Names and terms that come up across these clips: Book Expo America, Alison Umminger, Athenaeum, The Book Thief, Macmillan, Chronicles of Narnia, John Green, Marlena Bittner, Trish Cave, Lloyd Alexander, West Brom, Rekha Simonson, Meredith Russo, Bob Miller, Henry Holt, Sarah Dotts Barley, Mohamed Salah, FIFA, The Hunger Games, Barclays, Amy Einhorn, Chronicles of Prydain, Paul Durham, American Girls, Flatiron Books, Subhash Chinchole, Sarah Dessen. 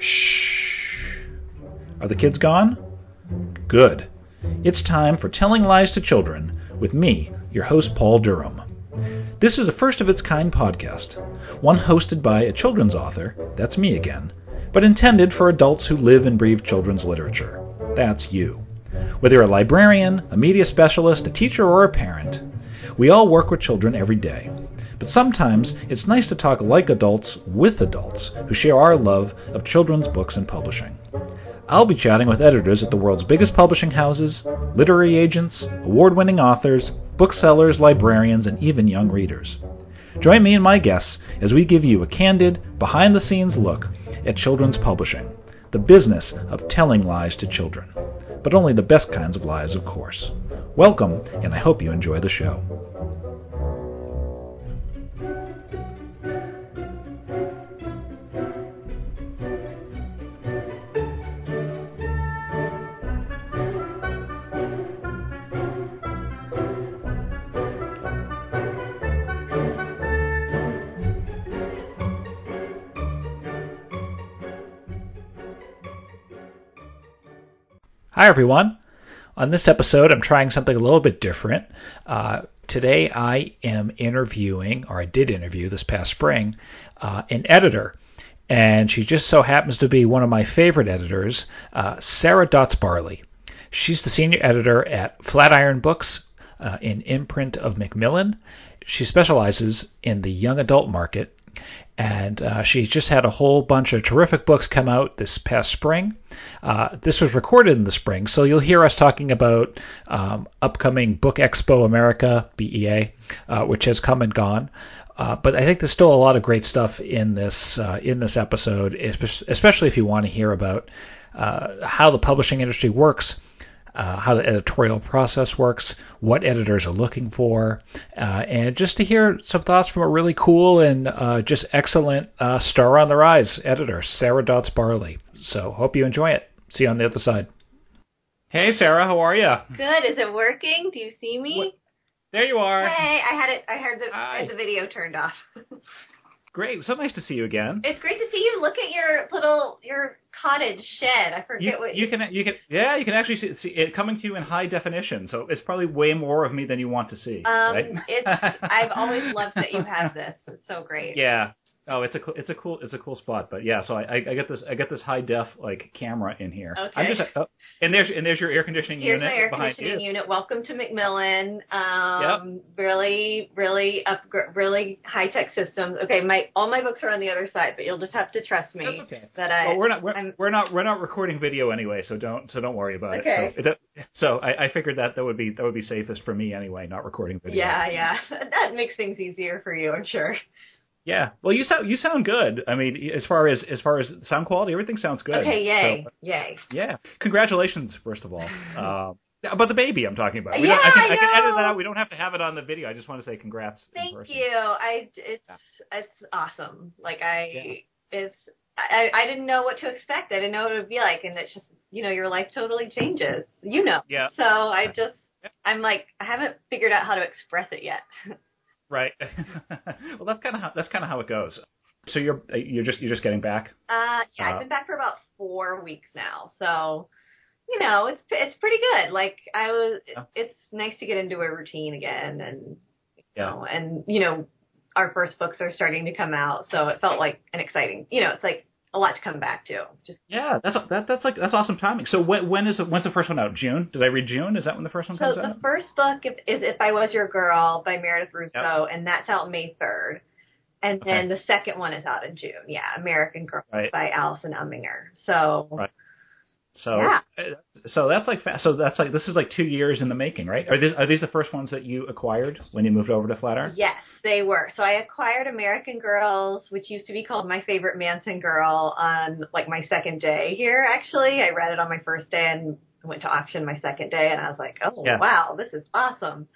Shh. Are the kids gone? Good. It's time for Telling Lies to Children with me, your host, Paul Durham. This is a first-of-its-kind podcast, one hosted by a children's author, that's me again, but intended for adults who live and breathe children's literature. That's you. Whether you're a librarian, a media specialist, a teacher, or a parent, we all work with children every day. But sometimes it's nice to talk like adults with adults who share our love of children's books and publishing. I'll be chatting with editors at the world's biggest publishing houses, literary agents, award-winning authors, booksellers, librarians, and even young readers. Join me and my guests as we give you a candid, behind-the-scenes look at children's publishing, the business of telling lies to children. But only the best kinds of lies, of course. Welcome, and I hope you enjoy the show. Hi, everyone. On this episode, I'm trying something a little bit different. Today, I am interviewing, or I did interview this past spring, an editor. And she just so happens to be one of my favorite editors, Sarah Dotts Barley. She's the senior editor at Flatiron Books, an imprint of Macmillan. She specializes in the young adult market. And she's just had a whole bunch of terrific books come out this past spring. This was recorded in the spring, so you'll hear us talking about upcoming Book Expo America, BEA, which has come and gone. But I think there's still a lot of great stuff in this episode, especially if you want to hear about how the publishing industry works, how the editorial process works, what editors are looking for, and just to hear some thoughts from a really cool and just excellent star on the rise editor, Sarah Dotts Barley. So hope you enjoy it. See you on the other side. Hey, Sarah, how are you? Good. Is it working? Do you see me? What? There you are. Hey, I had the video turned off. Great. So nice to see you again. It's great to see you. Look at your cottage shed. I forget what you can actually see it coming to you in high definition. So it's probably way more of me than you want to see. Right? I've always loved that you have this. It's so great. Yeah. Oh, it's a cool spot. But yeah, so I get this high def like camera in here. Okay. And there's your air conditioning unit. Here's my air conditioning unit. Welcome to Macmillan. Yep. Really high tech systems. Okay, all my books are on the other side, but you'll just have to trust me. That's okay. We're not recording video anyway, so don't worry about it. Okay. So I figured that would be safest for me anyway, not recording video. Yeah. That makes things easier for you, I'm sure. Yeah, well, you sound good. I mean, as far as sound quality, everything sounds good. Okay, yay, so, yay. Yeah, congratulations, first of all. About the baby I'm talking about. I can edit that out. We don't have to have it on the video. I just want to say congrats. Thank you. It's awesome. I didn't know what to expect. I didn't know what it would be like, and it's just your life totally changes. Yeah. So I haven't figured out how to express it yet. Right. Well, that's kind of how it goes. So you're just getting back. I've been back for about 4 weeks now. So, it's pretty good. It's nice to get into a routine again, and our first books are starting to come out, so it felt like an exciting, it's like a lot to come back to. That's awesome timing. So when's the first one out? June? Did I read June? Is that when the first one comes out? So the first book is If I Was Your Girl by Meredith Russo, and that's out May 3rd. And then the second one is out in June. Yeah, American Girls by Alison Umminger. So. Right. So this is like 2 years in the making, right? Are these the first ones that you acquired when you moved over to Flatiron? Yes, they were. So I acquired American Girls, which used to be called My Favorite Manson Girl, on my second day here. Actually, I read it on my first day and went to auction my second day, and I was like, oh yeah, wow, this is awesome.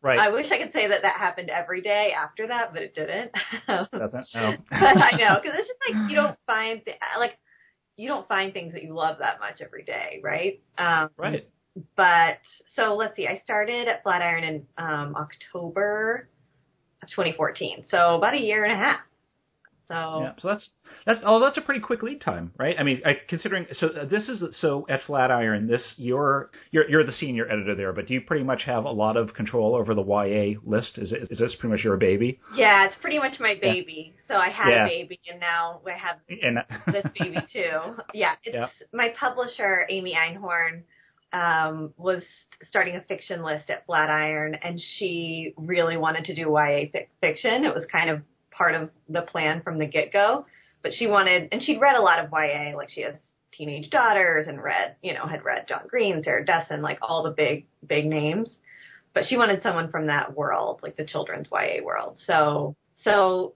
Right. I wish I could say that happened every day after that, but it didn't. It doesn't. No. I know, because it's just like you don't find things that you love that much every day, right? Right. But, so let's see, I started at Flatiron in October of 2014, so about a year and a half. So yeah, so that's a pretty quick lead time, right? I mean, at Flatiron, you're the senior editor there, but do you pretty much have a lot of control over the YA list? Is this pretty much your baby? Yeah, it's pretty much my baby. Yeah. So I had a baby, and now I have this baby too. Yeah, my publisher Amy Einhorn was starting a fiction list at Flatiron, and she really wanted to do YA fiction. It was kind of part of the plan from the get-go, but she wanted, and she'd read a lot of YA, like she has teenage daughters and had read John Green, Sarah Dessen, like all the big names, but she wanted someone from that world, like the children's YA world. So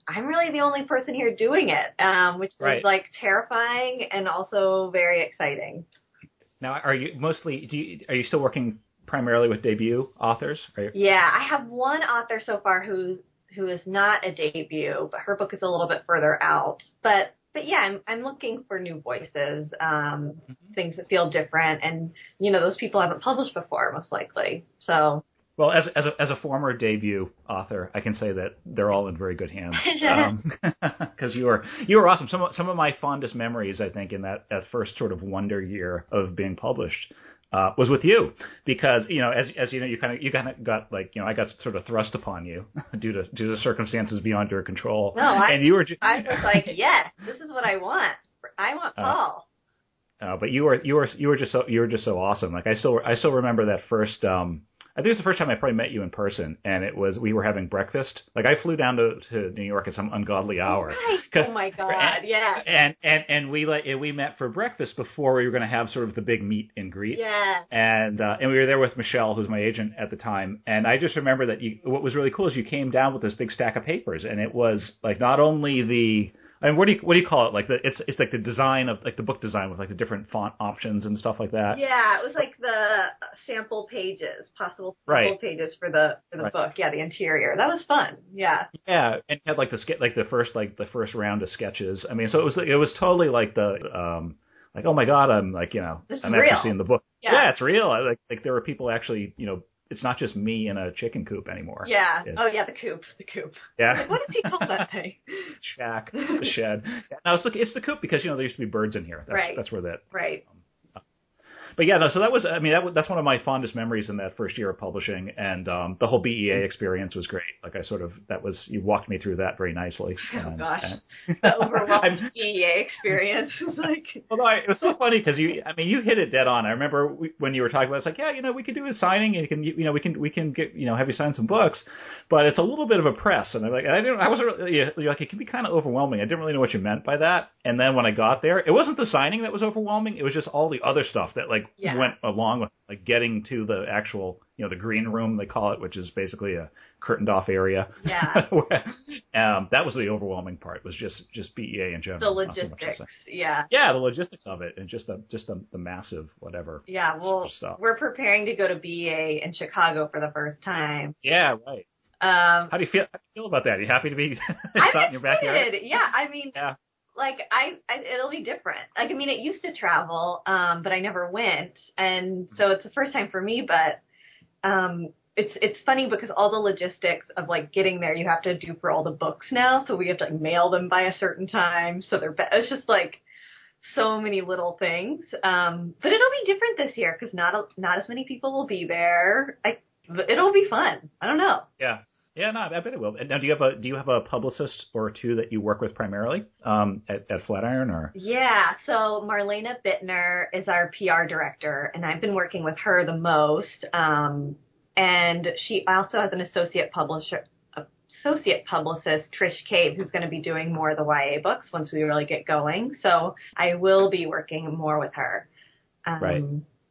I'm really the only person here doing it, which is like terrifying and also very exciting. Now, are you still working primarily with debut authors? Yeah, I have one author so far who is not a debut, but her book is a little bit further out. But yeah, I'm looking for new voices, things that feel different, and those people haven't published before, most likely. So. Well, as a former debut author, I can say that they're all in very good hands, because you were awesome. Some of my fondest memories, I think, in that first sort of wonder year of being published, was with you, because you kind of got I got sort of thrust upon you due to circumstances beyond your control. No, I was like, yes, this is what I want. I want Paul. But you were just so awesome. Like I still remember that first. I think it's the first time I probably met you in person, and we were having breakfast. Like I flew down to New York at some ungodly hour. Oh my God! Yeah. And we met for breakfast before we were going to have sort of the big meet and greet. Yeah. And we were there with Michelle, who's my agent at the time. And I just remember that what was really cool is you came down with this big stack of papers, and it was like not only the. I mean, what do you call it? Like it's like the design of like the book design with like the different font options and stuff like that. Yeah, it was like the sample pages, possible sample pages for the book. Yeah, the interior. That was fun. Yeah. Yeah, and had like the first round of sketches. I mean, so it was totally like the like, oh my God, I'm like, this I'm actually seeing the book. Yeah, it's real. Like there were people actually, it's not just me in a chicken coop anymore. Yeah. It's, the coop. The coop. Yeah. Like, what does he call that thing? Shack. The shed. No, it's the coop because, there used to be birds in here. That's where that. Right. But yeah, no, so that was, I mean, that's one of my fondest memories in that first year of publishing. And the whole BEA experience was great. Like you walked me through that very nicely. Oh gosh, the overwhelming BEA experience. It was so funny because you hit it dead on. I remember when you were talking about it, it's like, we could do a signing and we can get have you sign some books, but it's a little bit of a press. And I'm like, it can be kind of overwhelming. I didn't really know what you meant by that. And then when I got there, it wasn't the signing that was overwhelming. It was just all the other stuff that went along with getting to the actual, the green room, they call it, which is basically a curtained off area. Yeah. That was the overwhelming part, was just BEA in general. The logistics. So yeah. Yeah. The logistics of it and just the massive whatever. Yeah. Well, stuff. We're preparing to go to BEA in Chicago for the first time. Yeah. Right. How do you feel about that? Are you happy to be out in your backyard? Yeah. I mean, yeah. Like it'll be different. Like, I mean, it used to travel, but I never went. And so it's the first time for me, but, it's funny because all the logistics of like getting there, you have to do for all the books now. So we have to mail them by a certain time. So it's just like so many little things. But it'll be different this year because not as many people will be there. It'll be fun. I don't know. Yeah. Yeah, no, I bet it will. Now, do you have a publicist or two that you work with primarily at Flatiron, or? Yeah, so Marlena Bittner is our PR director, and I've been working with her the most. And she also has an associate publicist, Trish Cave, who's going to be doing more of the YA books once we really get going. So I will be working more with her. Right.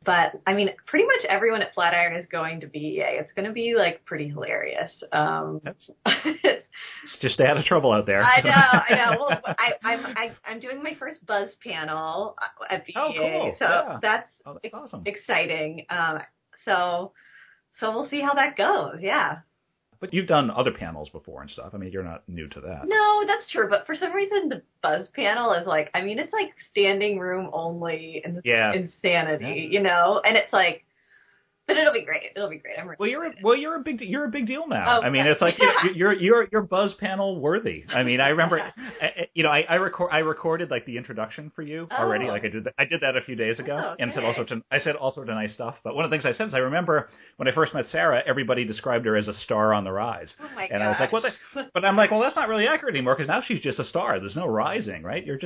But, I mean, pretty much everyone at Flatiron is going to BEA. It's going to be, like, pretty hilarious. It's just out of trouble out there. I know. Well, I'm doing my first Buzz panel at BEA. Oh, cool. So that's awesome. Exciting. So we'll see how that goes, yeah. But you've done other panels before and stuff. I mean, you're not new to that. No, that's true. But for some reason, the Buzz panel is like, I mean, it's like standing room only and insanity, And it's like But it'll be great. It'll be great. I'm really you're a big deal now. Oh, I mean, right. It's like you're buzz panel worthy. I mean, I remember, I recorded like the introduction for you already. Like I did that a few days ago, and I said all sorts of nice stuff. But one of the things I said is I remember when I first met Sarah, everybody described her as a star on the rise. Oh my gosh. I was like, but I'm like, well, that's not really accurate anymore because now she's just a star. There's no rising, right? You're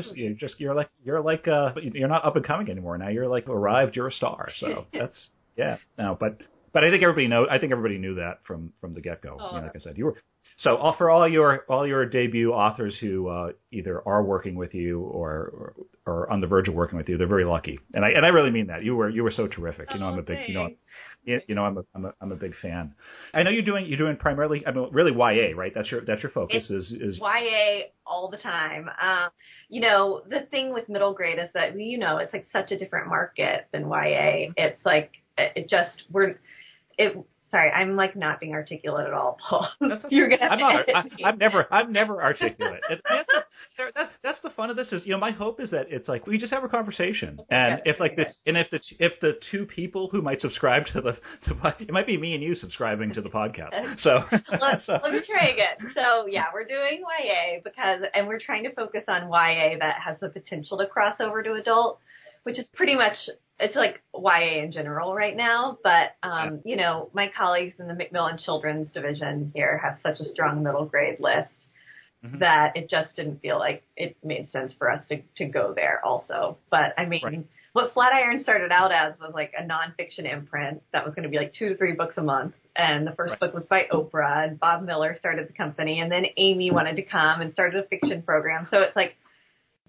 not up and coming anymore. Now you're like arrived. You're a star. So that's. Yeah, no, but I think everybody knows. I think everybody knew that from the get go. Oh. You know, like I said, you were so for all your debut authors who either are working with you or on the verge of working with you, they're very lucky, and I really mean that. You were so terrific. You know, I'm a big fan. I know you're doing primarily, I mean, really YA, right? That's your focus is YA all the time. You know, the thing with middle grade is that it's like such a different market than YA. It's like. Sorry, I'm like not being articulate at all, Paul. That's okay. I'm never articulate. That's the fun of this is, my hope is that it's like we just have a conversation, and if the two people who might subscribe to the it might be me and you subscribing to the podcast. So let me try again. So yeah, we're doing YA because we're trying to focus on YA that has the potential to cross over to adult, which is pretty much. It's like YA in general right now, but, my colleagues in the Macmillan Children's Division here have such a strong middle grade list that it just didn't feel like it made sense for us to go there also. But, I mean, What Flatiron started out as was like a nonfiction imprint that was going to be like 2 to 3 books a month, and the first book was by Oprah, and Bob Miller started the company, and then Amy wanted to come and started a fiction program, so it's like,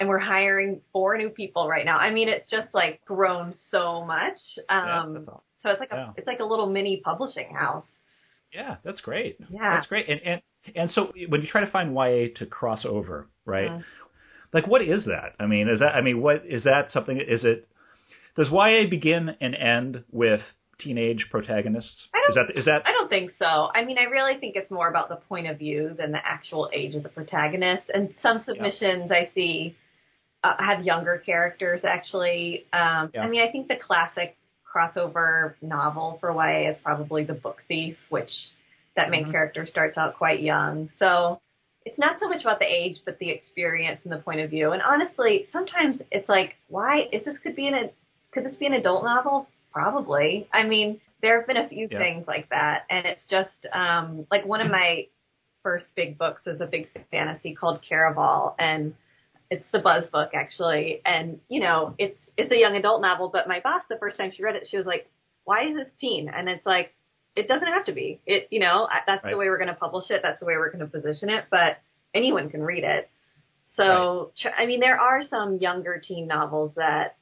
and we're hiring 4 new people right now. I mean, it's just like grown so much. That's awesome. So it's like a little mini publishing house. Yeah, that's great. Yeah, that's great. And so when you try to find YA to cross over, right? Like, what is that? I mean, what is that? Something? Is it? Does YA begin and end with teenage protagonists? I don't think so. I mean, I really think it's more about the point of view than the actual age of the protagonist. And some submissions I see. Have younger characters, actually. I mean, I think the classic crossover novel for YA is probably The Book Thief, which that main character starts out quite young. So it's not so much about the age, but the experience and the point of view. And honestly, sometimes it's like, why is this could this be an adult novel? Probably. I mean, there have been a few things like that. And it's just like one of my first big books was a big fantasy called Caraval, and it's the Buzz book, actually, and, it's a young adult novel, but my boss, the first time she read it, she was like, why is this teen? And it's like, it doesn't have to be. It, that's the way we're going to publish it. That's the way we're going to position it, but anyone can read it. So, I mean, there are some younger teen novels that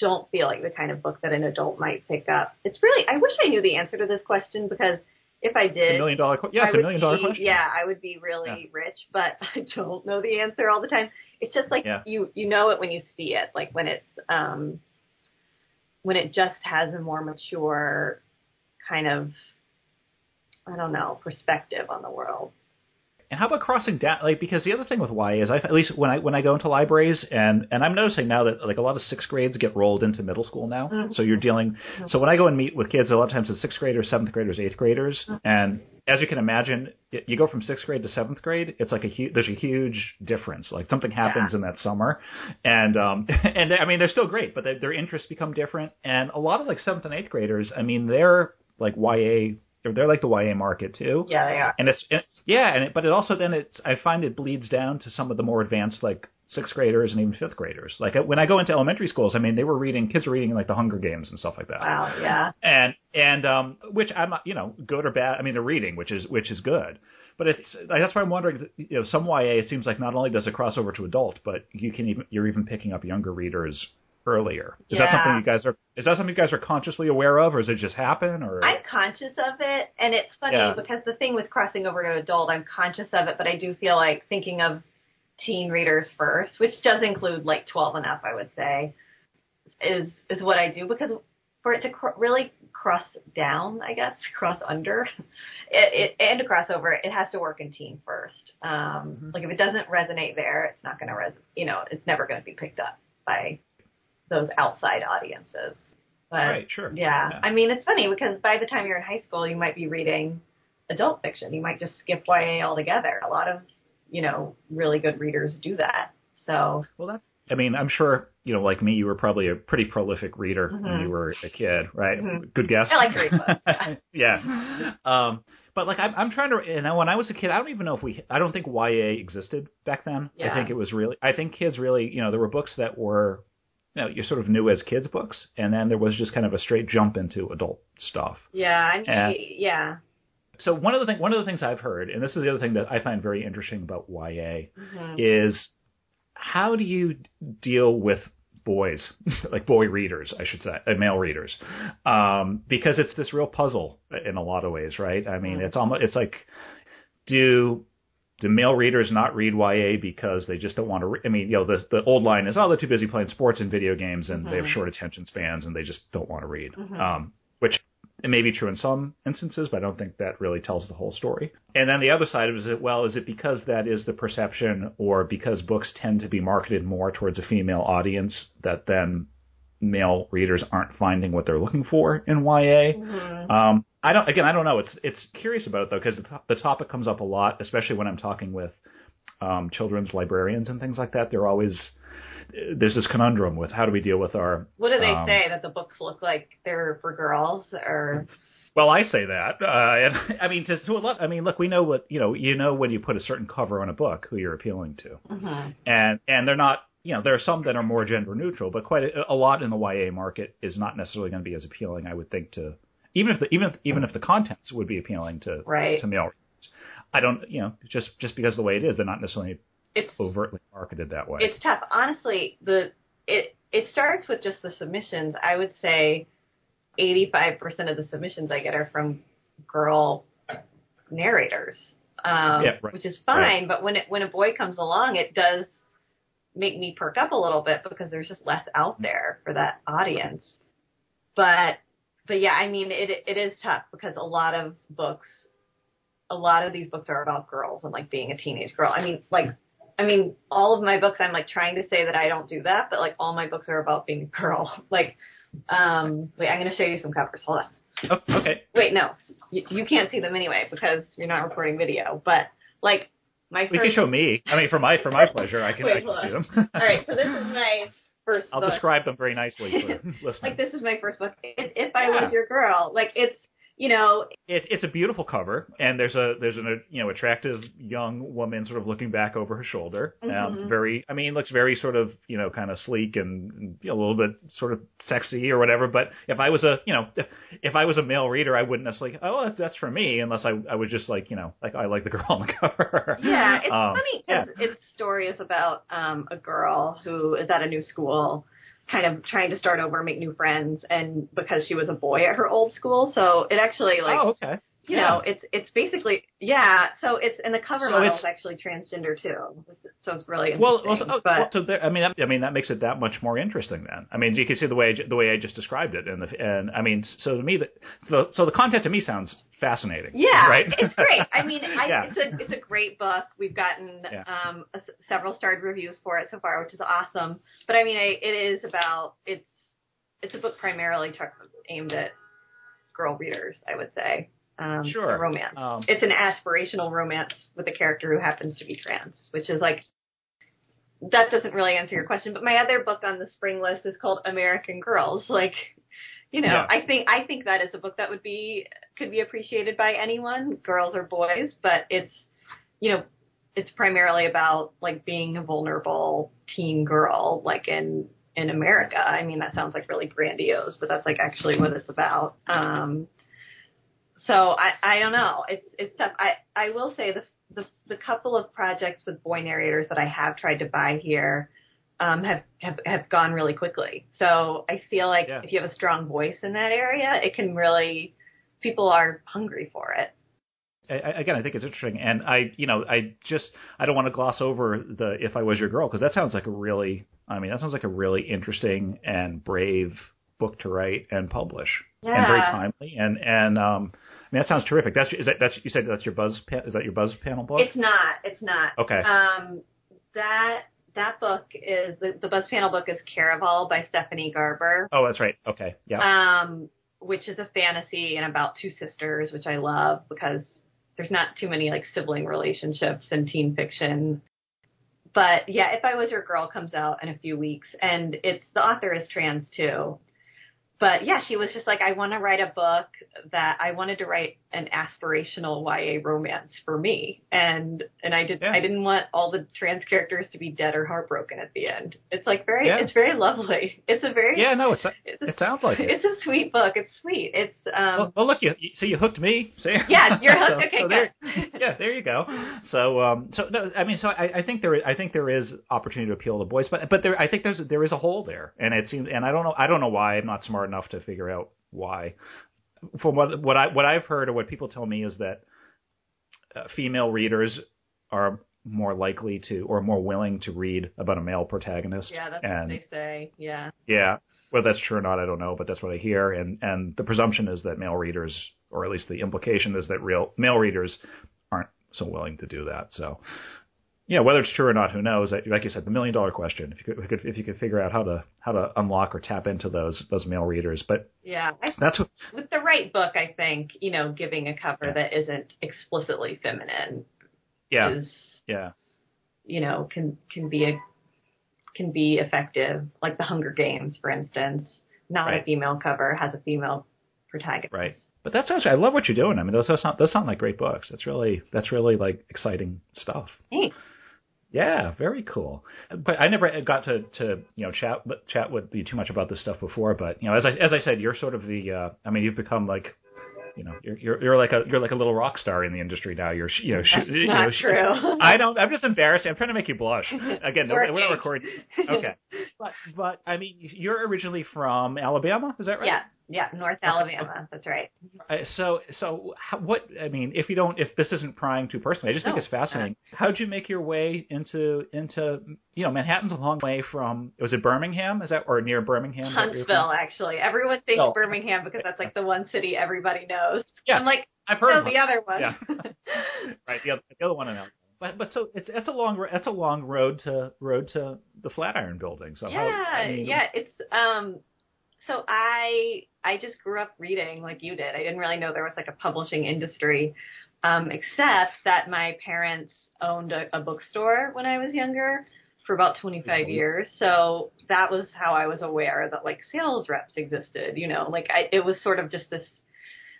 don't feel like the kind of book that an adult might pick up. It's really, I wish I knew the answer to this question, because if I did, $1 million question. Yeah, I would be really rich, but I don't know the answer all the time. It's just like you know it when you see it, like when it's when it just has a more mature kind of perspective on the world. And how about crossing down? Like, because the other thing with YA is, at least when I go into libraries, and I'm noticing now that like a lot of 6th grades get rolled into middle school now. Mm-hmm. So you're dealing. Mm-hmm. So when I go and meet with kids, a lot of times it's 6th graders, 7th graders, 8th graders, and as you can imagine, you go from 6th grade to 7th grade. It's like there's a huge difference. Like something happens in that summer, and I mean they're still great, but their interests become different. And a lot of like 7th and 8th graders, I mean they're like YA. They're like the YA market too. Yeah, they are. And I find it bleeds down to some of the more advanced like 6th graders and even 5th graders. Like when I go into elementary schools, I mean, kids are reading like The Hunger Games and stuff like that. Wow, yeah. And which I'm good or bad. I mean, they're reading, which is good. But it's that's why I'm wondering. Some YA, it seems like not only does it cross over to adult, but you're even picking up younger readers earlier. Is that something you guys are? Is that something you guys are consciously aware of, or does it just happen? Or I'm conscious of it, and it's funny because the thing with crossing over to adult, I'm conscious of it, but I do feel like thinking of teen readers first, which does include like 12 and up, I would say, is what I do, because for it to really cross down, I guess, cross under, and to cross over, it has to work in teen first. Like if it doesn't resonate there, it's not going to resonate. It's never going to be picked up by those outside audiences. But, right, sure. Yeah. Yeah. I mean, it's funny because by the time you're in high school, you might be reading adult fiction. You might just skip YA altogether. A lot of, you know, really good readers do that. So, well, that's, I mean, I'm sure, you know, like me, you were probably a pretty prolific reader when you were a kid, right? Mm-hmm. Good guess. I like to read books. Yeah. But like, I'm trying to, you know, when I was a kid, I don't even know if we, I don't think YA existed back then. Yeah. I think it was really, I think kids really, you know, there were books that were, you know, you sort of knew as kids books, and then there was just kind of a straight jump into adult stuff. Yeah. Yeah. So one of the things I've heard, and this is the other thing that I find very interesting about YA, is how do you deal with boys, like boy readers, I should say, male readers, because it's this real puzzle in a lot of ways, right? I mean, it's almost, it's like, do male readers not read YA because they just don't want to I mean, you know, the old line is, oh, they're too busy playing sports and video games, and they have short attention spans, and they just don't want to read, which it may be true in some instances, but I don't think that really tells the whole story. And then the other side of it is, well, is it because that is the perception, or because books tend to be marketed more towards a female audience, that then male readers aren't finding what they're looking for in YA? I don't know. It's curious about it, though, because the topic comes up a lot, especially when I'm talking with children's librarians and things like that. They're always – there's this conundrum with how do we deal with our – What do they say, that the books look like they're for girls or – Well, I say that. I mean, to a lot. I mean, look, we know what you know when you put a certain cover on a book who you're appealing to, and they're not. You know, there are some that are more gender neutral, but quite a lot in the YA market is not necessarily going to be as appealing, I would think, to even if the contents would be appealing to to male readers. I don't. You know, just because of the way it is, they're not necessarily overtly marketed that way. It's tough, honestly. It starts with just the submissions, I would say. 85% of the submissions I get are from girl narrators, which is fine. Right. But when a boy comes along, it does make me perk up a little bit because there's just less out there for that audience. But yeah, I mean, it is tough because a lot of these books are about girls and like being a teenage girl. I mean, all of my books, I'm like trying to say that I don't do that, but like all my books are about being a girl. Like, wait, I'm going to show you some covers. Hold on. Oh, okay. Wait, no, you can't see them anyway because you're not recording video. But like we can show me. I mean, for my pleasure, I can see them. All right, so this is my first. I'll describe them very nicely for listeners. Like this is my first book. If I Was Your Girl, like it's. You know, it's a beautiful cover, and there's an you know, attractive young woman sort of looking back over her shoulder. Very, I mean, looks very sort of, you know, kind of sleek and a little bit sort of sexy or whatever. But if I was a male reader, I wouldn't necessarily that's for me, unless I was just like, you know, like I like the girl on the cover. Yeah, it's funny because its story is about a girl who is at a new school, kind of trying to start over, make new friends, and because she was a boy at her old school, so it actually like know, it's basically so it's, and the cover model is actually transgender too, so it's really interesting. So that makes it that much more interesting then. I mean, you can see the way I just described it, and I mean, so to me so the content to me sounds fascinating. Yeah, right? It's great. I mean, it's a great book. We've gotten several starred reviews for it so far, which is awesome. But I mean, it's a book primarily aimed at girl readers, I would say. Sure. It's a romance. It's an aspirational romance with a character who happens to be trans, which is like, that doesn't really answer your question. But my other book on the spring list is called American Girls. Like, you know, I think that is a book that could be appreciated by anyone, girls or boys, but it's, you know, it's primarily about like being a vulnerable teen girl, like in America. I mean, that sounds like really grandiose, but that's like actually what it's about. So I don't know. It's tough. I will say the couple of projects with boy narrators that I have tried to buy here have gone really quickly. So I feel like if you have a strong voice in that area, it can really, people are hungry for it. I think it's interesting. And I don't want to gloss over the If I Was Your Girl, because that sounds like a really interesting and brave book to write and publish, and very timely. And I mean, that sounds terrific. You said that's your Buzz panel book? It's not. Okay. That that book is, the buzz panel book is Caraval by Stephanie Garber. Oh, that's right. Okay. Yeah. Which is a fantasy and about two sisters, which I love because there's not too many like sibling relationships in teen fiction. But yeah, If I Was Your Girl comes out in a few weeks, and it's, the author is trans too. But yeah, she was just like, I want to write a book that I wanted to write an aspirational YA romance for me. And I did, yeah. I didn't want all the trans characters to be dead or heartbroken at the end. It's like very, yeah. It's very lovely. It's a very, yeah, no, it sounds like it. It's a sweet book. It's sweet. It's, well look, so you hooked me, Sam. Yeah, you're hooked. Okay. So there, yeah, there you go. So no, I mean, so I think there is opportunity to appeal to boys, but there, I think there is a hole there, and it seems, and I don't know why I'm not smart enough to figure out why. From what I've heard or what people tell me is that female readers are more likely to or more willing to read about a male protagonist. Yeah, that's what they say. Yeah. Yeah. Whether that's true or not, I don't know, but that's what I hear. And the presumption is that male readers, or at least the implication is that real male readers aren't so willing to do that. So, yeah, whether it's true or not, who knows? Like you said, the $1,000,000 question. If you could figure out how to unlock or tap into those male readers, but yeah, that's what, with the right book, I think, you know, giving a cover that isn't explicitly feminine, can be effective. Like The Hunger Games, for instance, not a female cover, has a female protagonist, right? But that's actually, I love what you're doing. I mean, those sound like great books. That's really like exciting stuff. Thanks. Yeah, very cool. But I never got to you know chat with you too much about this stuff before. But you know, as I said, you're sort of the I mean, you've become like, you know, you're like a little rock star in the industry now. That's not true. I don't. I'm just embarrassed. I'm trying to make you blush. Again, we're not recording. Okay. But I mean, you're originally from Alabama, is that right? Yeah. Yeah, North Alabama. That's right. So what? I mean, if this isn't prying too personally, I just think it's fascinating. How'd you make your way into you know, Manhattan's a long way from? Was it Birmingham? Is that or near Birmingham? Huntsville, actually. Everyone thinks Birmingham because that's like the one city everybody knows. Yeah, I'm like, I've heard the other one. Yeah. Right, the other one I know. But so it's a long road to the Flatiron Building. So So I just grew up reading like you did. I didn't really know there was like a publishing industry, except that my parents owned a bookstore when I was younger for about 25 years. So that was how I was aware that like sales reps existed, you know, like it was sort of just this,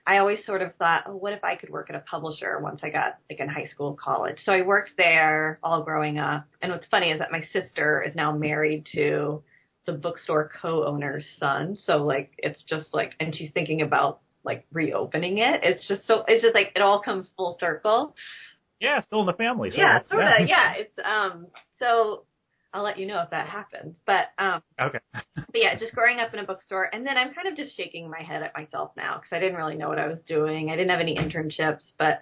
I always sort of thought, oh, what if I could work at a publisher once I got like in high school, college. So I worked there all growing up. And what's funny is that my sister is now married to the bookstore co-owner's son. So like, it's just like, and she's thinking about like reopening it. It's just like, it all comes full circle. Yeah. Still in the family. So. Yeah. Sort of. Yeah. It's, so I'll let you know if that happens, but, okay. But yeah, just growing up in a bookstore. And then I'm kind of just shaking my head at myself now, 'cause I didn't really know what I was doing. I didn't have any internships, but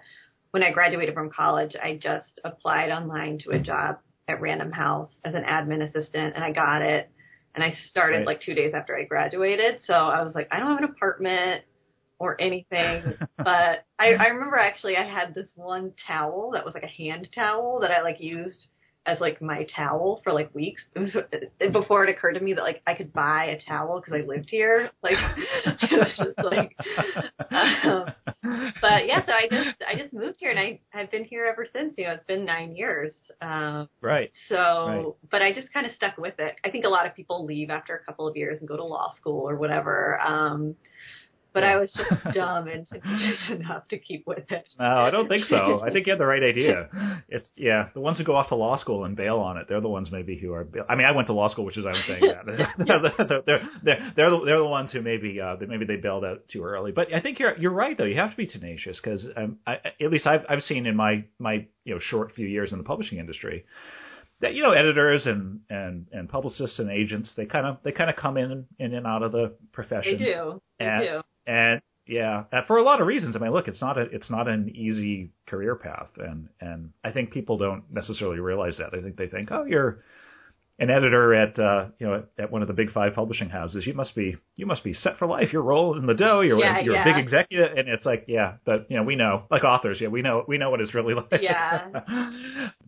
when I graduated from college, I just applied online to a job at Random House as an admin assistant, and I got it. And I started like 2 days after I graduated. So I was like, I don't have an apartment or anything. But I remember actually I had this one towel that was like a hand towel that I like used as like my towel for like weeks before it occurred to me that like I could buy a towel because I lived here. Like, it was just like, but yeah, so I just moved here and I've been here ever since, you know, it's been 9 years. But I just kind of stuck with it. I think a lot of people leave after a couple of years and go to law school or whatever. But I was just dumb and enough to keep with it. No, I don't think so. I think you had the right idea. It's the ones who go off to law school and bail on it, they're the ones maybe who are. I mean, I went to law school, which is why I'm saying that. They're the ones who maybe they bailed out too early. But I think you're right though. You have to be tenacious because at least I've seen in my you know short few years in the publishing industry that you know editors and publicists and agents they kind of come in and out of the profession. They do. They do. And yeah, for a lot of reasons. I mean, look, it's not an easy career path, and I think people don't necessarily realize that. I think they think, oh, you're an editor at at one of the big five publishing houses, you must be set for life. You're rolling in the dough. You're a big executive, and it's like we know, like authors, we know what it's really like. Yeah.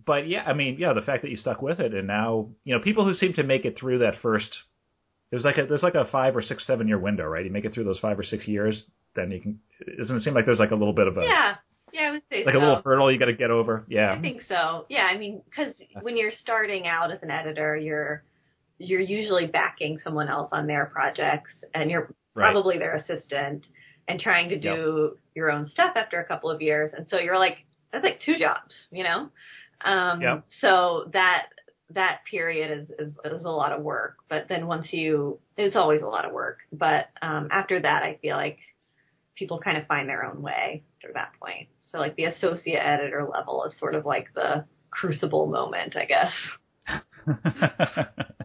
But the fact that you stuck with it, and now people who seem to make it through that first. There's like a 5 or 6, 7 year window, right? You make it through those 5 or 6 years, then you can. Doesn't it seem like there's like a little bit of a I would say like so. A little hurdle you got to get over? Yeah, I think so. Yeah, because when you're starting out as an editor, you're usually backing someone else on their projects, and you're probably their assistant, and trying to do your own stuff after a couple of years, and so you're like, that's like two jobs, So that period is a lot of work, but then it's always a lot of work. But after that, I feel like people kind of find their own way after that point. So like the associate editor level is sort of like the crucible moment, I guess.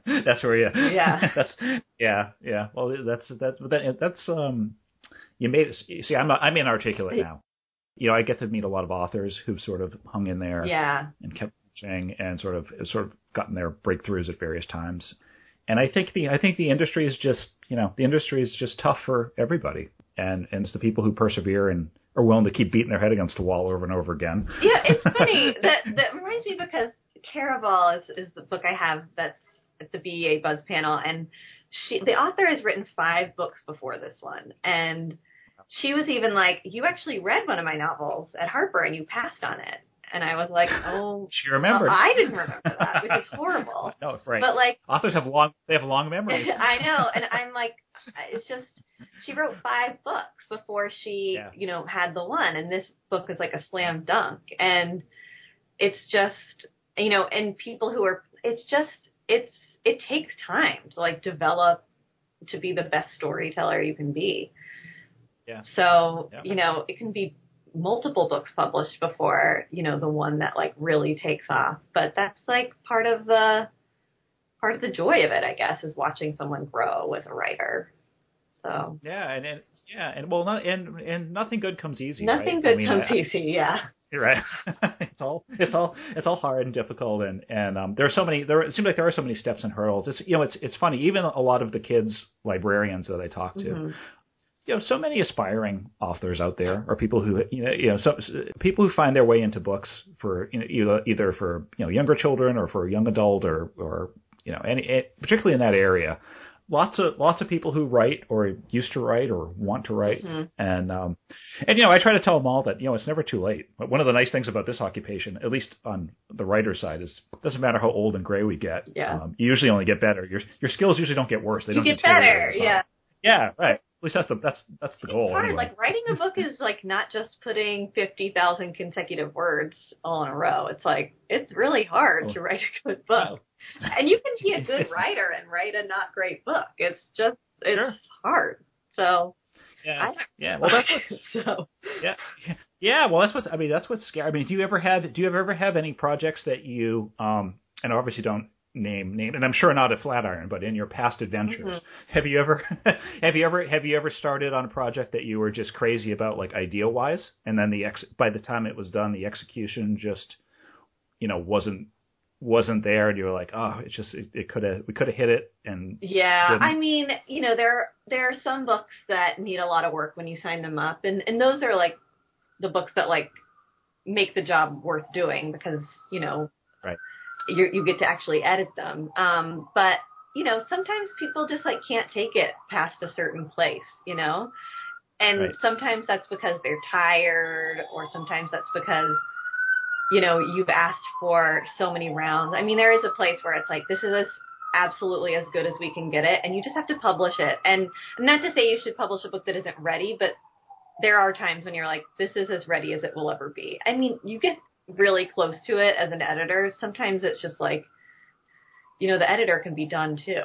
That's where yeah. Well, that's you made it. See, I'm inarticulate now. I get to meet a lot of authors who've sort of hung in there and kept and sort of gotten their breakthroughs at various times, and I think the industry is just tough for everybody, and it's the people who persevere and are willing to keep beating their head against the wall over and over again. Yeah, it's funny that reminds me, because Caraval is the book I have that's at the BEA Buzz panel, and the author has written 5 books before this one, and she was even like, "You actually read one of my novels at Harper and you passed on it." And I was like, "Oh, she remembers." Well, I didn't remember that, which is horrible. No, right. But like, authors have long memories. I know, and I'm like, it's just she wrote 5 books before she, had the one, and this book is like a slam dunk, and it's just, and people who are, it takes time to like develop to be the best storyteller you can be. Yeah. So it can be multiple books published before the one that like really takes off, but that's like part of the joy of it, I guess, is watching someone grow as a writer. So and nothing good comes easy. Nothing right? good I mean, comes I, easy, yeah. Right. it's all hard and difficult, and it seems like there are so many steps and hurdles. It's funny, even a lot of the kids librarians that I talk to. Mm-hmm. So many aspiring authors out there, or people who people who find their way into books for either for younger children or for a young adult or any, particularly in that area, lots of people who write or used to write or want to write, mm-hmm. and I try to tell them all that it's never too late. But one of the nice things about this occupation, at least on the writer's side, is it doesn't matter how old and gray we get. Yeah. You usually only get better. Your skills usually don't get worse. They don't get better. Yeah. Yeah. Right. At least that's the goal. It's hard. Anyway. Like writing a book is like not just putting 50,000 consecutive words all in a row. It's like it's really hard to write a good book, and you can be a good writer and write a not great book. It's sure. hard. So well, that's what's scary. I mean, do you ever have any projects that you and obviously don't. Name, and I'm sure not at Flatiron, but in your past adventures, mm-hmm. have you ever started on a project that you were just crazy about, like idea wise, and then by the time it was done, the execution just, wasn't there, and you were like, oh, it's just we could have hit it, and didn't. There are some books that need a lot of work when you sign them up, and those are like the books that like make the job worth doing because right. You get to actually edit them. But, sometimes people just like can't take it past a certain place, and right. sometimes that's because they're tired, or sometimes that's because, you've asked for so many rounds. I mean, there is a place where it's like, this is absolutely as good as we can get it, and you just have to publish it. And not to say you should publish a book that isn't ready, but there are times when you're like, this is as ready as it will ever be. I mean, you get really close to it as an editor. Sometimes it's just like, the editor can be done too.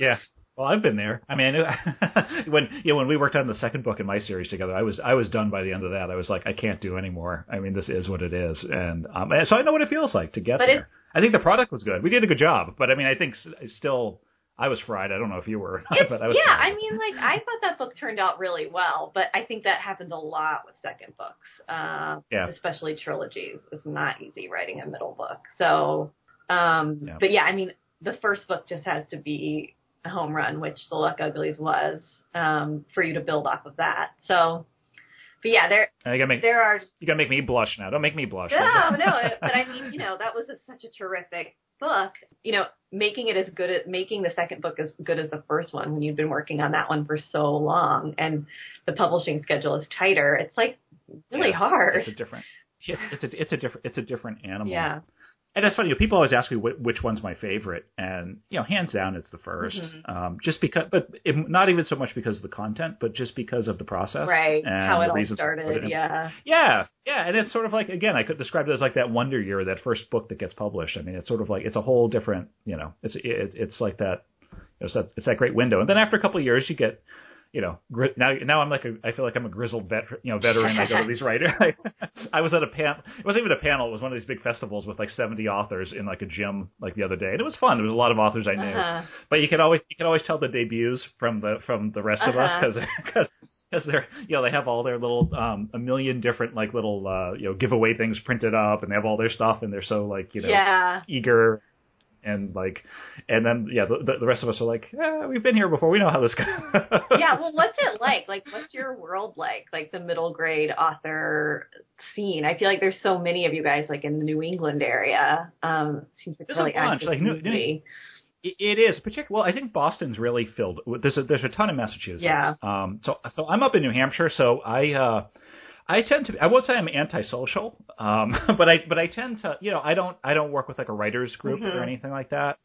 Yeah. Well, I've been there. I mean, I knew when we worked on the second book in my series together, I was done by the end of that. I was like, I can't do anymore. I mean, this is what it is. And so I know what it feels like to get there. I think the product was good. We did a good job, but I mean, I think still I was fried. I don't know if you were, but I was. Yeah. Fried. I mean, like I thought that book turned out really well, but I think that happens a lot with second books, especially trilogies. It's not easy writing a middle book. So, but I mean, the first book just has to be a home run, which The Luck Uglies was, for you to build off of that. So, but yeah, you gotta make me blush now. Don't make me blush. No, but I mean, that was such a terrific book. Making the second book as good as the first one when you've been working on that one for so long and the publishing schedule is tighter. It's like really hard. It's a different animal. Yeah. And it's funny, people always ask me which one's my favorite, and hands down, it's the first. Mm-hmm. Just because, but not even so much because of the content, but just because of the process, right? And how it all started, yeah. And it's sort of like, again, I could describe it as like that wonder year, that first book that gets published. I mean, it's sort of like it's a whole different, it's like that. It's that great window, and then after a couple of years, you get. Now I'm like I feel like I'm a grizzled veteran. I go to these writers. I was at a panel. It wasn't even a panel. It was one of these big festivals with like 70 authors in like a gym like the other day, and it was fun. There was a lot of authors I knew, but you can always tell the debuts from the rest of us because they're they have all their little a million different like little giveaway things printed up, and they have all their stuff, and they're so like eager. And the rest of us are like, we've been here before. We know how this goes. Yeah. Well, what's it like? Like, what's your world like? Like the middle grade author scene. I feel like there's so many of you guys like in the New England area. Seems like there's really active community. It is particularly. Well, I think Boston's really filled. There's a ton in Massachusetts. Yeah. So I'm up in New Hampshire. So I tend to. I won't say I'm antisocial, but I tend to. I don't work with like a writers group or anything like that.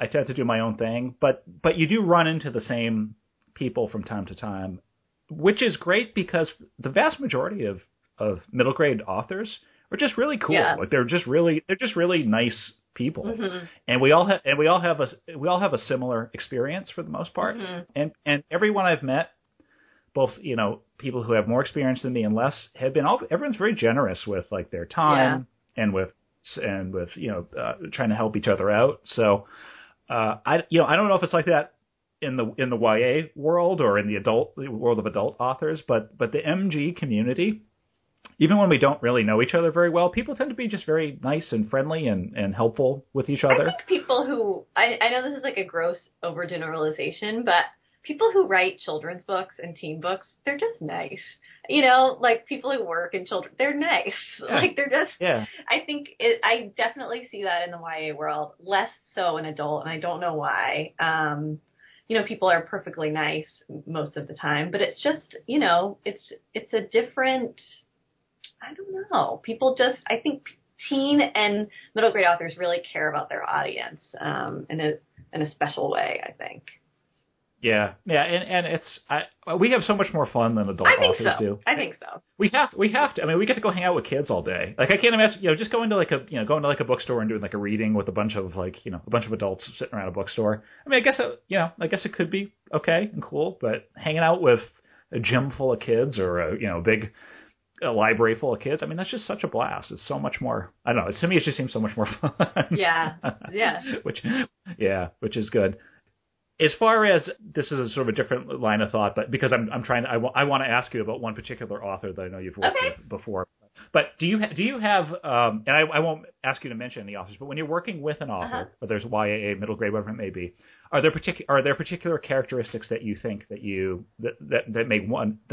I tend to do my own thing, but you do run into the same people from time to time, which is great because the vast majority of middle grade authors are just really cool. Yeah. Like they're just really nice people, and we all have a similar experience for the most part. Mm-hmm. And everyone I've met, both people who have more experience than me and less have been all. Everyone's very generous with like their time and with trying to help each other out. So I don't know if it's like that in the YA world or in the world of adult authors, but the MG community, even when we don't really know each other very well, people tend to be just very nice and friendly and helpful with each other. I think people who I know this is like a gross overgeneralization, but. People who write children's books and teen books, they're just nice. Like people who work in children, they're nice. Yeah. Like they're just, I think I definitely see that in the YA world, less so in adult. And I don't know why, people are perfectly nice most of the time, but it's just, it's a different, I don't know. People just, I think teen and middle grade authors really care about their audience, in a special way, I think. Yeah, and it's we have so much more fun than adult authors do. I think so. We have to. I mean, we get to go hang out with kids all day. Like I can't imagine, just going to like a bookstore and doing like a reading with a bunch of like a bunch of adults sitting around a bookstore. I mean, I guess it could be okay and cool, but hanging out with a gym full of kids or a big library full of kids. I mean, that's just such a blast. It's so much more. I don't know. To me, it just seems so much more fun. Yeah. which is good. As far as this is a sort of a different line of thought, but because I want to ask you about one particular author that I know you've worked with before. But do you have and I won't ask you to mention any authors, but when you're working with an author, whether it's YAA, middle grade, whatever it may be, are there particular characteristics that you think that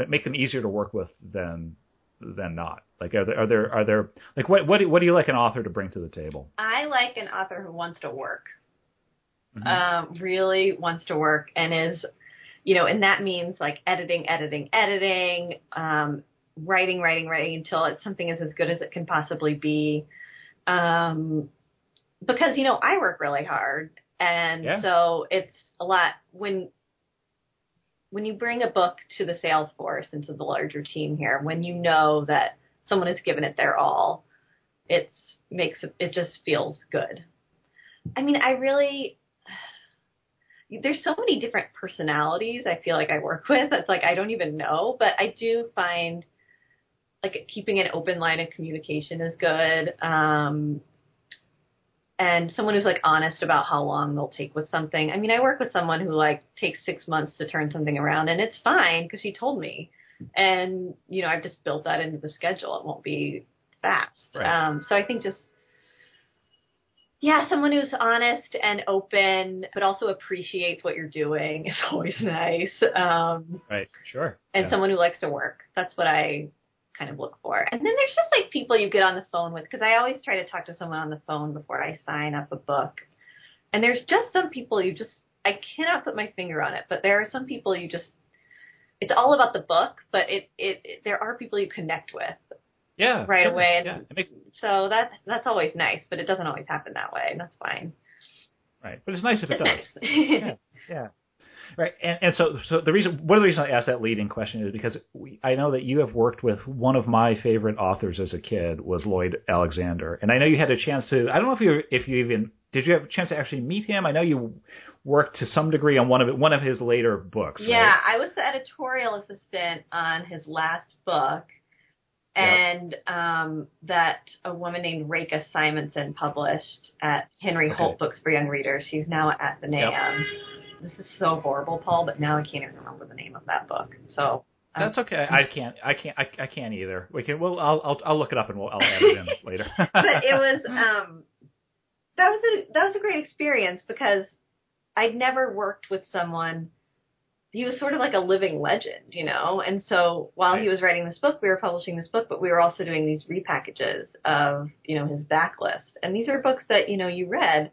make them easier to work with than not? Like are there like what do you like an author to bring to the table? I like an author who wants to work. Really wants to work and is, and that means like editing, writing until something is as good as it can possibly be. Because, I work really hard. And so it's a lot when you bring a book to the sales force and to the larger team here, when you know that someone has given it their all, it just feels good. I mean, there's so many different personalities I feel like I work with. It's like, I don't even know, but I do find like keeping an open line of communication is good. And someone who's like honest about how long they'll take with something. I mean, I work with someone who like takes 6 months to turn something around and it's fine because she told me and, I've just built that into the schedule. It won't be fast. Right. So I think just Yeah, someone who's honest and open, but also appreciates what you're doing is always nice. Right, sure. And someone who likes to work. That's what I kind of look for. And then there's just like people you get on the phone with, because I always try to talk to someone on the phone before I sign up a book. And there's just some people you just, I cannot put my finger on it, but there are some people you just, it's all about the book, but it there are people you connect with. Yeah. Right away. Yeah, so that's always nice, but it doesn't always happen that way, and that's fine. Right. But it's nice if it does. Nice. Yeah. Right. And so the reason, one of the reasons I asked that leading question is because I know that you have worked with one of my favorite authors as a kid was Lloyd Alexander. And I know you had a chance to, I don't know did you have a chance to actually meet him? I know you worked to some degree on one of his later books. Yeah. Right? I was the editorial assistant on his last book. And that a woman named Rekha Simonson published at Henry Holt Books for Young Readers. She's now at Athenaeum. Yep. This is so horrible, Paul, but now I can't even remember the name of that book. So that's okay. I can't either. I'll look it up and I'll add it in later. But it was that was a great experience because I'd never worked with someone. He was sort of like a living legend, you know? And so while he was writing this book, we were publishing this book, but we were also doing these repackages of, you know, his backlist. And these are books that, you know, you read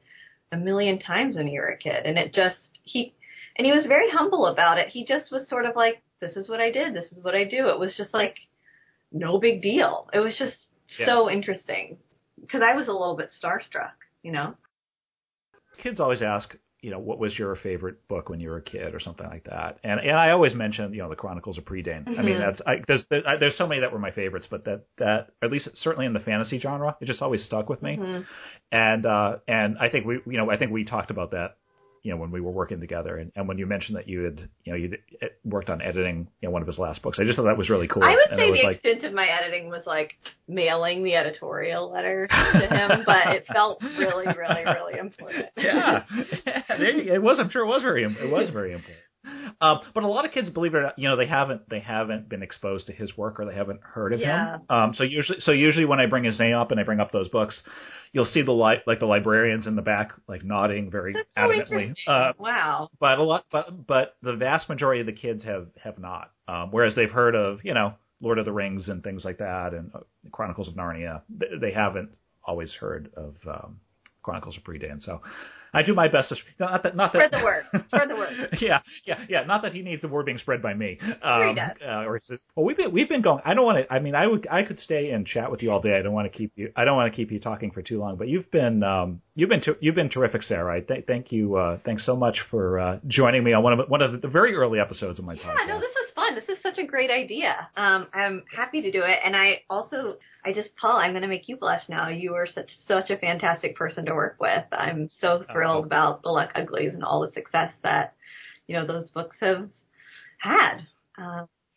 a million times when you were a kid. And it just, he was very humble about it. He just was sort of like, this is what I did. This is what I do. It was just like, no big deal. It was just so interesting because I was a little bit starstruck, you know? Kids always ask, you know, what was your favorite book when you were a kid or something like that? And I always mention, you know, the Chronicles of Prydain. Mm-hmm. I mean, there's so many that were my favorites, but that at least certainly in the fantasy genre, it just always stuck with me. Mm-hmm. And I think we talked about that, you know, when we were working together and when you mentioned that you worked on editing, you know, one of his last books. I just thought that was really cool. I would say the extent of my editing was like mailing the editorial letter to him, but it felt really, really, really important. It was very important. But a lot of kids, believe it or not, you know, they haven't been exposed to his work or they haven't heard of him. So usually when I bring his name up and I bring up those books, you'll see the librarians in the back like nodding very adamantly. Wow. But the vast majority of the kids have not. Whereas they've heard of, you know, Lord of the Rings and things like that and Chronicles of Narnia. They haven't always heard of Chronicles of Prydain. So I do my best to not that spread the word. Spread the word. Yeah. Not that he needs the word being spread by me. Sure he does. We've been going. I don't want to. I mean, I could stay and chat with you all day. I don't want to keep you talking for too long. But you've been terrific, Sarah. Thank you. Thanks so much for joining me on one of the very early episodes of my podcast. Yeah, no, this was fun. This is such a great idea. I'm happy to do it. And Paul, I'm going to make you blush now. You are such a fantastic person to work with. I'm so thrilled about The Luck Uglies and all the success that, you know, those books have had.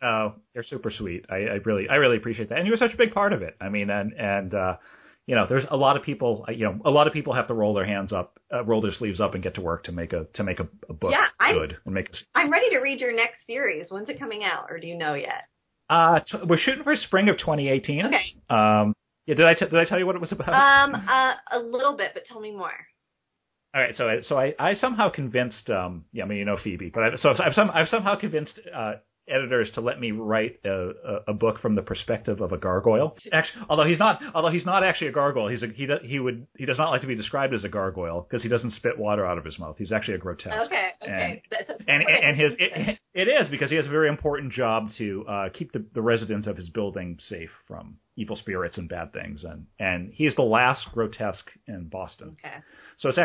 Oh, you're super sweet. I really appreciate that. And you were such a big part of it. I mean, and you know, there's a lot of people, you know, have to roll their sleeves up and get to work to make a book good. I'm ready to read your next series. When's it coming out? Or do you know yet? We're shooting for spring of 2018. Okay. Yeah. Did I tell you what it was about? A little bit, but tell me more. All right. So I somehow convinced. I mean, you know Phoebe, but I've somehow convinced editors to let me write a book from the perspective of a gargoyle. Actually, although he's not actually a gargoyle, he does not like to be described as a gargoyle because he doesn't spit water out of his mouth. He's actually a grotesque. Okay. And his it is because he has a very important job to keep the residents of his building safe from evil spirits and bad things, and he's the last grotesque in Boston. Okay. So it's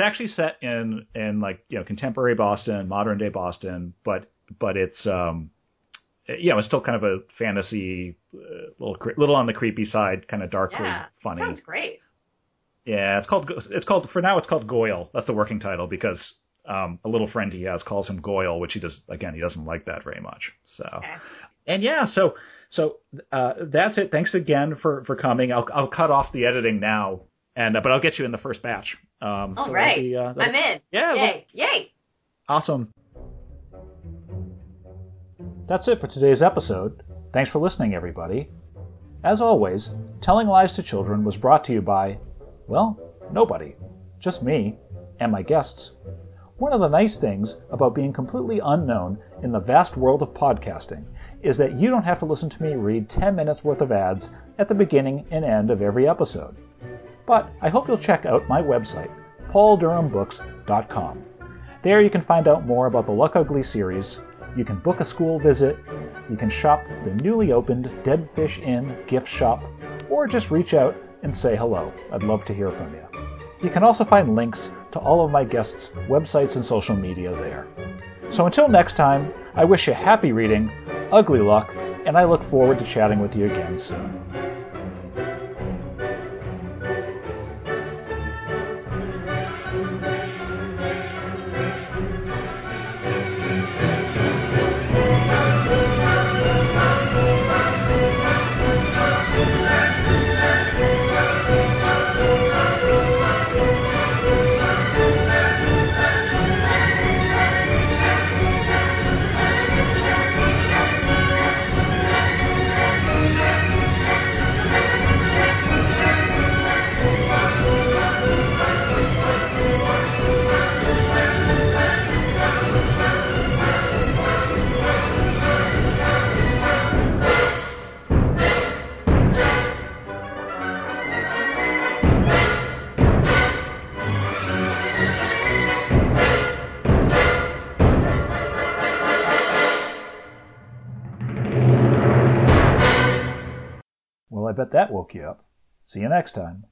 actually set in like, you know, contemporary Boston, modern day Boston, but it's it's still kind of a fantasy, little on the creepy side, kind of darkly funny. Sounds great. Yeah, it's called for now. It's called Goyle. That's the working title because a little friend he has calls him Goyle, which he does. Again, he doesn't like that very much. So, and yeah, so that's it. Thanks again for coming. I'll cut off the editing now, and but I'll get you in the first batch. All right, I'm in. Yeah, yay! Awesome. That's it for today's episode. Thanks for listening, everybody. As always, Telling Lies to Children was brought to you by, well, Nobody. Just me and my guests. One of the nice things about being completely unknown in the vast world of podcasting is that you don't have to listen to me read 10 minutes worth of ads at the beginning and end of every episode. But I hope you'll check out my website, pauldurhambooks.com. There you can find out more about the Luck Ugly series, you can book a school visit, you can shop the newly opened Dead Fish Inn gift shop, or just reach out and say hello. I'd love to hear from you. You can also find links to all of my guests' websites and social media there. So until next time, I wish you happy reading, ugly luck, and I look forward to chatting with you again soon. I bet that woke you up. See you next time.